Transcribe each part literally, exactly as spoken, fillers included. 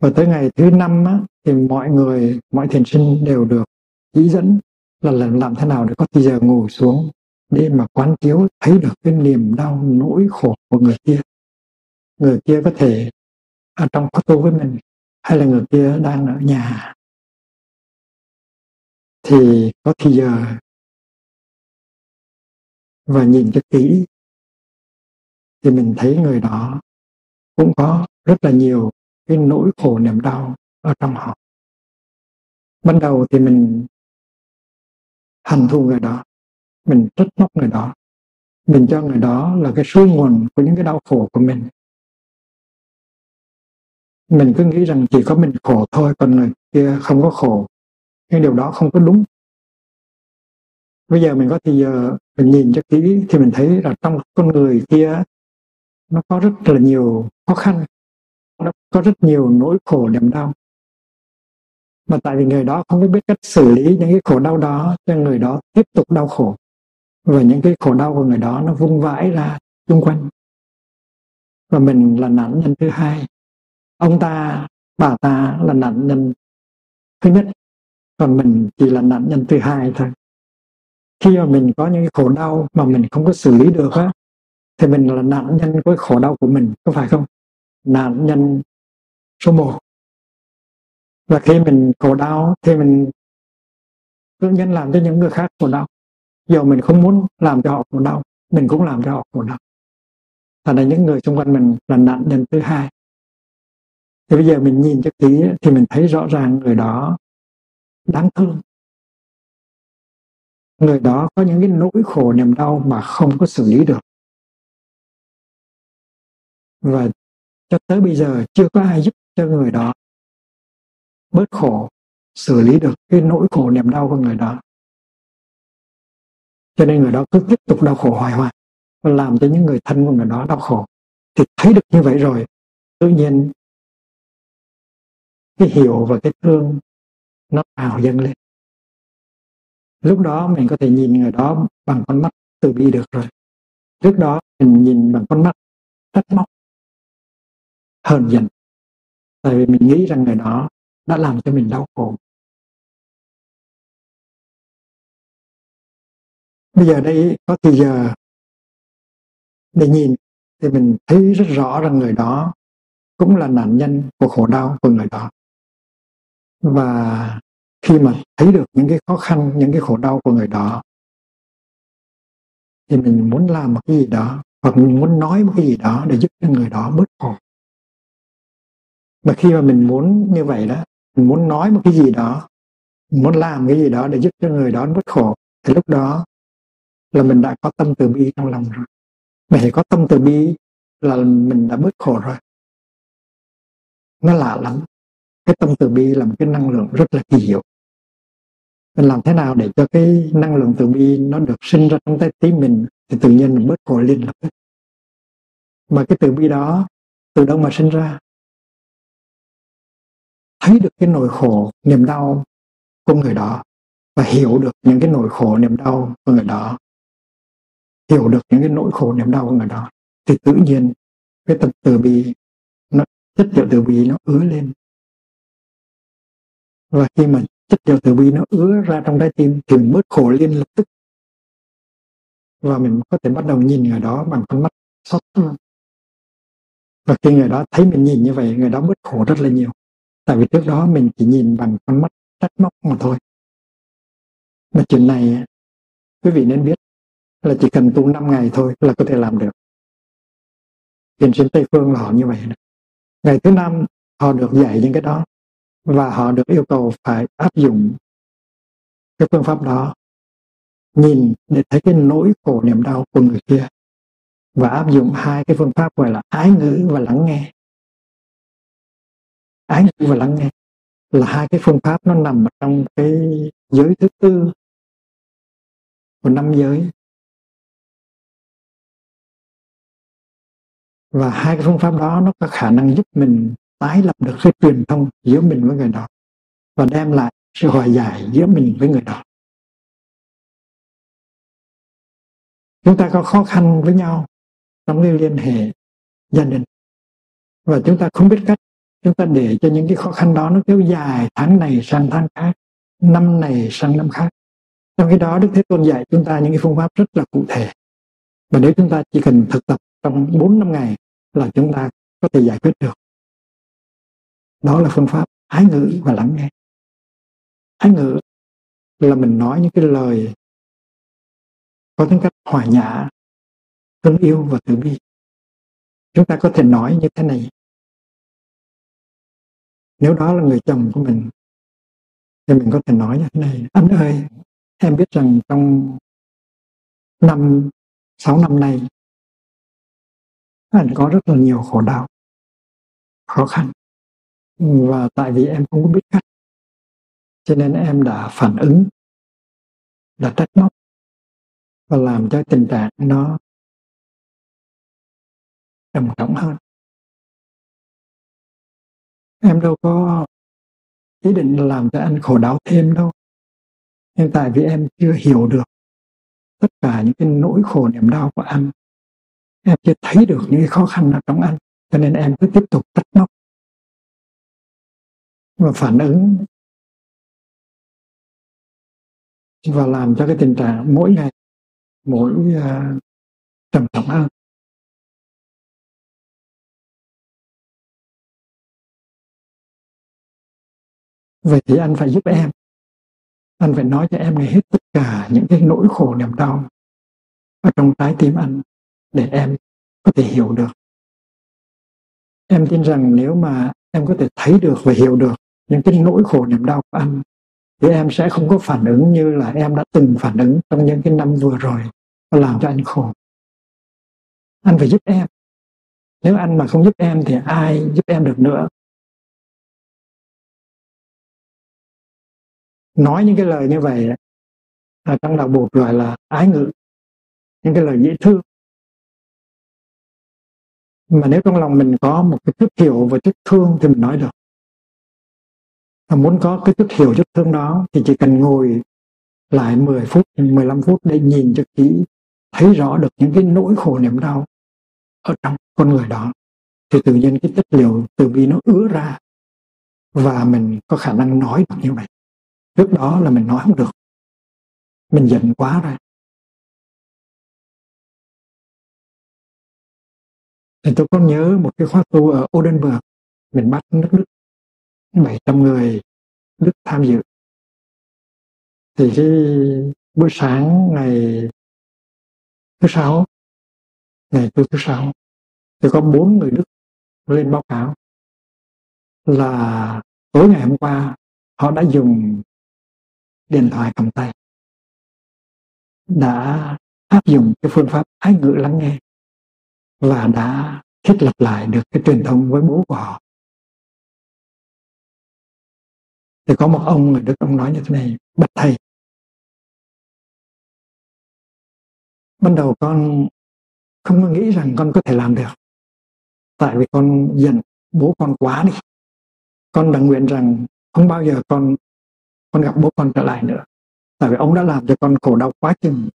Và tới ngày thứ năm á, thì mọi người, mọi thiền sinh đều được chỉ dẫn là làm, làm thế nào để có bây giờ ngồi xuống để mà quán chiếu thấy được cái niềm đau nỗi khổ của người kia. Người kia có thể ở trong khóa tu với mình, hay là người kia đang ở nhà. Thì có thì giờ và nhìn cho kỹ thì mình thấy người đó cũng có rất là nhiều cái nỗi khổ niềm đau ở trong họ. Ban đầu thì mình hằn thù người đó, mình trách móc người đó, mình cho người đó là cái suối nguồn của những cái đau khổ của mình. Mình cứ nghĩ rằng chỉ có mình khổ thôi, còn người kia không có khổ. Nhưng điều đó không có đúng. Bây giờ mình có thì giờ mình nhìn cho kỹ thì mình thấy là trong con người kia nó có rất là nhiều khó khăn, nó có rất nhiều nỗi khổ niềm đau. Mà tại vì người đó không có biết cách xử lý những cái khổ đau đó, cho người đó tiếp tục đau khổ. Và những cái khổ đau của người đó nó vung vãi ra xung quanh. Và mình là nạn nhân thứ hai. Ông ta, bà ta là nạn nhân thứ nhất, còn mình chỉ là nạn nhân thứ hai thôi. Khi mà mình có những khổ đau mà mình không có xử lý được á, thì mình là nạn nhân của khổ đau của mình, có phải không? Nạn nhân số một. Và khi mình khổ đau thì mình tự nhiên làm cho những người khác khổ đau. Dù mình không muốn làm cho họ khổ đau, mình cũng làm cho họ khổ đau. Thành ra những người xung quanh mình là nạn nhân thứ hai. Thì bây giờ mình nhìn cho kỹ thì mình thấy rõ ràng người đó đáng thương. Người đó có những cái nỗi khổ niềm đau mà không có xử lý được. Và cho tới bây giờ chưa có ai giúp cho người đó bớt khổ, xử lý được cái nỗi khổ niềm đau của người đó. Cho nên người đó cứ tiếp tục đau khổ hoài hoài, làm cho những người thân của người đó đau khổ. Thì thấy được như vậy rồi, tự nhiên cái hiểu và cái thương nó ào dâng lên. Lúc đó mình có thể nhìn người đó bằng con mắt từ bi được rồi. Lúc đó mình nhìn bằng con mắt trách móc, hờn giận, tại vì mình nghĩ rằng người đó đã làm cho mình đau khổ. Bây giờ đây có thì giờ để nhìn thì mình thấy rất rõ rằng người đó cũng là nạn nhân của khổ đau của người đó. Và khi mà thấy được những cái khó khăn, những cái khổ đau của người đó, thì mình muốn làm một cái gì đó, hoặc mình muốn nói một cái gì đó để giúp cho người đó bớt khổ. Mà khi mà mình muốn như vậy đó, mình muốn nói một cái gì đó, mình muốn làm cái gì đó để giúp cho người đó bớt khổ, thì lúc đó là mình đã có tâm từ bi trong lòng rồi. Mà phải có tâm từ bi là mình đã bớt khổ rồi. Nó lạ lắm. Cái tâm từ bi là một cái năng lượng rất là kỳ diệu. Mình làm thế nào để cho cái năng lượng từ bi nó được sinh ra trong trái tim mình thì tự nhiên mình bớt khổ liền lập tức. Mà cái từ bi đó từ đâu mà sinh ra? Thấy được cái nỗi khổ, niềm đau của người đó và hiểu được những cái nỗi khổ, niềm đau của người đó, hiểu được những cái nỗi khổ, niềm đau của người đó thì tự nhiên cái tâm từ bi, nó chất liệu từ bi nó ứa lên. Và khi mà chất liệu từ bi nó ứa ra trong trái tim thì mình bớt khổ liền lập tức. Và mình có thể bắt đầu nhìn người đó bằng con mắt xót thương. Và khi người đó thấy mình nhìn như vậy, người đó bớt khổ rất là nhiều. Tại vì trước đó mình chỉ nhìn bằng con mắt trách móc mà thôi. Mà chuyện này quý vị nên biết là chỉ cần tu năm ngày thôi là có thể làm được. Thiền sinh Tây Phương là họ như vậy. Ngày thứ năm họ được dạy những cái đó. Và họ được yêu cầu phải áp dụng cái phương pháp đó. Nhìn để thấy cái nỗi khổ niềm đau của người kia. Và áp dụng hai cái phương pháp gọi là ái ngữ và lắng nghe. Ái ngữ và lắng nghe là hai cái phương pháp nó nằm trong cái giới thứ tư của năm giới. Và hai cái phương pháp đó nó có khả năng giúp mình tái lập được cái truyền thông giữa mình với người đó và đem lại sự hòa giải giữa mình với người đó. Chúng ta có khó khăn với nhau trong cái liên hệ gia đình và chúng ta không biết cách Chúng ta để cho những cái khó khăn đó nó kéo dài tháng này sang tháng khác, năm này sang năm khác. Trong khi đó Đức Thế Tôn dạy chúng ta những cái phương pháp rất là cụ thể. Và nếu chúng ta chỉ cần thực tập trong bốn năm ngày là chúng ta có thể giải quyết được. Đó là phương pháp ái ngữ và lắng nghe. Ái ngữ là mình nói những cái lời có tính cách hòa nhã, thương yêu và từ bi. Chúng ta có thể nói như thế này: nếu đó là người chồng của mình thì mình có thể nói như thế này: anh ơi, em biết rằng trong năm sáu năm nay anh có rất là nhiều khổ đau, khó khăn, và tại vì em không có biết cách cho nên em đã phản ứng, đã trách móc và làm cho tình trạng nó trầm trọng hơn. Em đâu có ý định làm cho anh khổ đau thêm đâu. Nhưng tại vì em chưa hiểu được tất cả những cái nỗi khổ niềm đau của anh, em chưa thấy được những cái khó khăn ở trong anh, cho nên em cứ tiếp tục trách móc và phản ứng, và làm cho cái tình trạng mỗi ngày mỗi uh, trầm trọng hơn. Vậy thì anh phải giúp em, anh phải nói cho em nghe hết tất cả những cái nỗi khổ niềm đau ở trong trái tim anh để em có thể hiểu được. Em tin rằng nếu mà em có thể thấy được và hiểu được những cái nỗi khổ niềm đau của anh thì em sẽ không có phản ứng như là em đã từng phản ứng trong những cái năm vừa rồi và làm cho anh khổ. Anh phải giúp em. Nếu anh mà không giúp em thì ai giúp em được nữa. Nói những cái lời như vậy là trong đạo Bụt gọi là ái ngữ, những cái lời dễ thương. Mà nếu trong lòng mình có một cái chút hiểu và chút thương thì mình nói được. Và muốn có cái chút hiểu chút thương đó thì chỉ cần ngồi lại mười phút, mười lăm phút để nhìn cho kỹ, thấy rõ được những cái nỗi khổ niềm đau ở trong con người đó, thì tự nhiên cái chất liệu từ bi nó ứa ra và mình có khả năng nói được như vậy. Trước đó là mình nói không được, mình giận quá ra. Thì tôi có nhớ một cái khóa tu ở Oldenburg, miền Bắc nước Đức, bảy trăm người Đức tham dự. Thì cái buổi sáng ngày thứ sáu, ngày thứ thứ sáu, thì có bốn người Đức lên báo cáo là tối ngày hôm qua họ đã dùng điện thoại cầm tay, đã áp dụng cái phương pháp ái ngữ lắng nghe và đã thiết lập lại được cái truyền thông với bố của họ. Thì có một ông người Đức, ông nói như thế này: bạch thầy, ban đầu con không có nghĩ rằng con có thể làm được, tại vì con giận bố con quá đi. Con đã nguyện rằng không bao giờ con con gặp bố con trở lại nữa, tại vì ông đã làm cho con khổ đau quá chừng.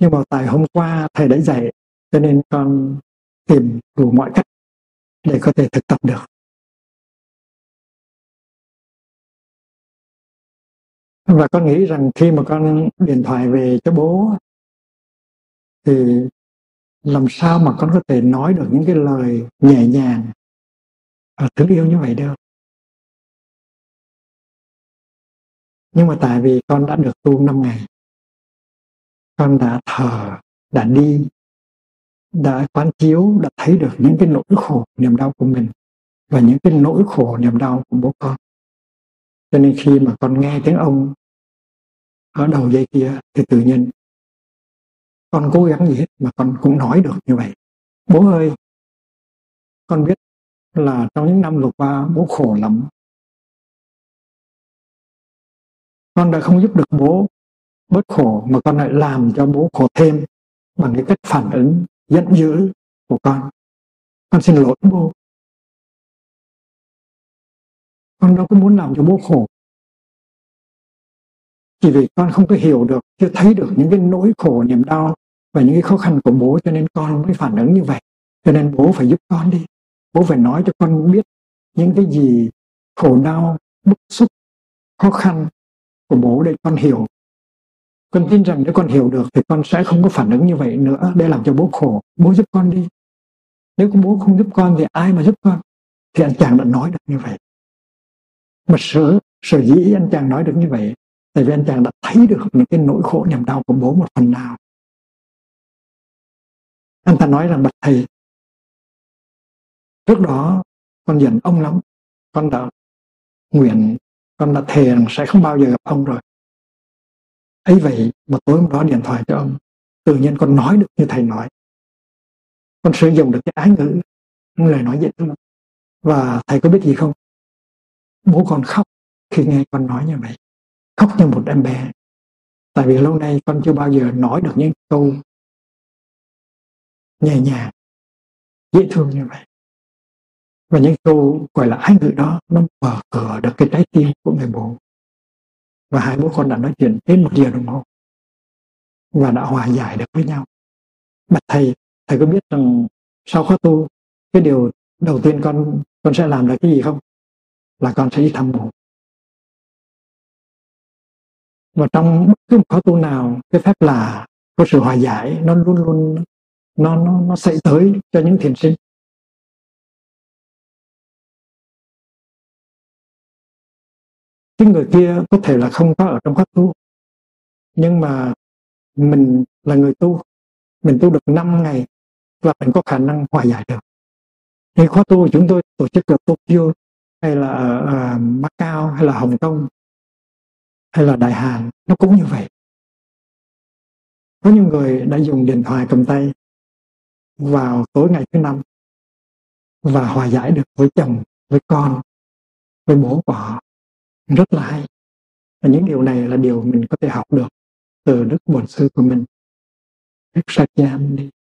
Nhưng mà tại hôm qua thầy đã dạy, cho nên con tìm đủ mọi cách để có thể thực tập được. Và con nghĩ rằng khi mà con điện thoại về cho bố thì làm sao mà con có thể nói được những cái lời nhẹ nhàng và thương yêu như vậy được. Nhưng mà tại vì con đã được tu năm ngày, con đã thở, đã đi, đã quán chiếu, đã thấy được những cái nỗi khổ niềm đau của mình và những cái nỗi khổ niềm đau của bố con. Cho nên khi mà con nghe tiếng ông ở đầu dây kia thì tự nhiên con cố gắng gì hết mà con cũng nói được như vậy: bố ơi, con biết là trong những năm vừa qua bố khổ lắm. Con đã không giúp được bố bớt khổ mà con lại làm cho bố khổ thêm bằng cái cách phản ứng giận dữ của con. Con xin lỗi bố. Con đâu có muốn làm cho bố khổ. Chỉ vì con không có hiểu được, chưa thấy được những cái nỗi khổ niềm đau và những cái khó khăn của bố, cho nên con mới phản ứng như vậy. Cho nên bố phải giúp con đi, bố phải nói cho con biết những cái gì khổ đau, bức xúc, khó khăn của bố để con hiểu. Con tin rằng nếu con hiểu được thì con sẽ không có phản ứng như vậy nữa để làm cho bố khổ. Bố giúp con đi. Nếu bố không giúp con thì ai mà giúp con? Thì anh chàng đã nói được như vậy. Mà sở, sở dĩ anh chàng nói được như vậy, tại vì anh chàng đã thấy được những cái nỗi khổ niềm đau của bố một phần nào. Anh ta nói rằng: bạch thầy, trước đó con giận ông lắm, con đã nguyện, con đã thề rằng sẽ không bao giờ gặp ông rồi. Ấy vậy mà tối hôm đó điện thoại cho ông, tự nhiên con nói được như thầy nói, con sử dụng được cái ái ngữ, những lời nói dễ thương. Và thầy có biết gì không, bố con khóc khi nghe con nói như vậy, khóc như một em bé. Tại vì lâu nay con chưa bao giờ nói được những câu nhẹ nhàng, dễ thương như vậy. Và những câu gọi là ái ngữ đó, nó mở cửa được cái trái tim của người bố. Và hai bố con đã nói chuyện đến một giờ đồng hồ và đã hòa giải được với nhau. Bạch thầy, thầy có biết rằng sau khóa tu, cái điều đầu tiên con con sẽ làm là cái gì không? Là con sẽ đi thăm bố. Và trong bất cứ khóa tu nào, cái phép là có sự hòa giải, nó luôn luôn nó nó nó xảy tới cho những thiền sinh. Cái người kia có thể là không có ở trong khóa tu, nhưng mà mình là người tu, mình tu được năm ngày và mình có khả năng hòa giải được. Thì khóa tu của chúng tôi tổ chức ở Tokyo, hay là ở Macau, hay là Hồng Kông, hay là Đại Hàn, nó cũng như vậy. Có những người đã dùng điện thoại cầm tay vào tối ngày thứ năm và hòa giải được với chồng, với con, với bố của họ. Rất là hay. Và những điều này là điều mình có thể học được từ Đức Bổn Sư của mình, Đức Sa Cha Muni.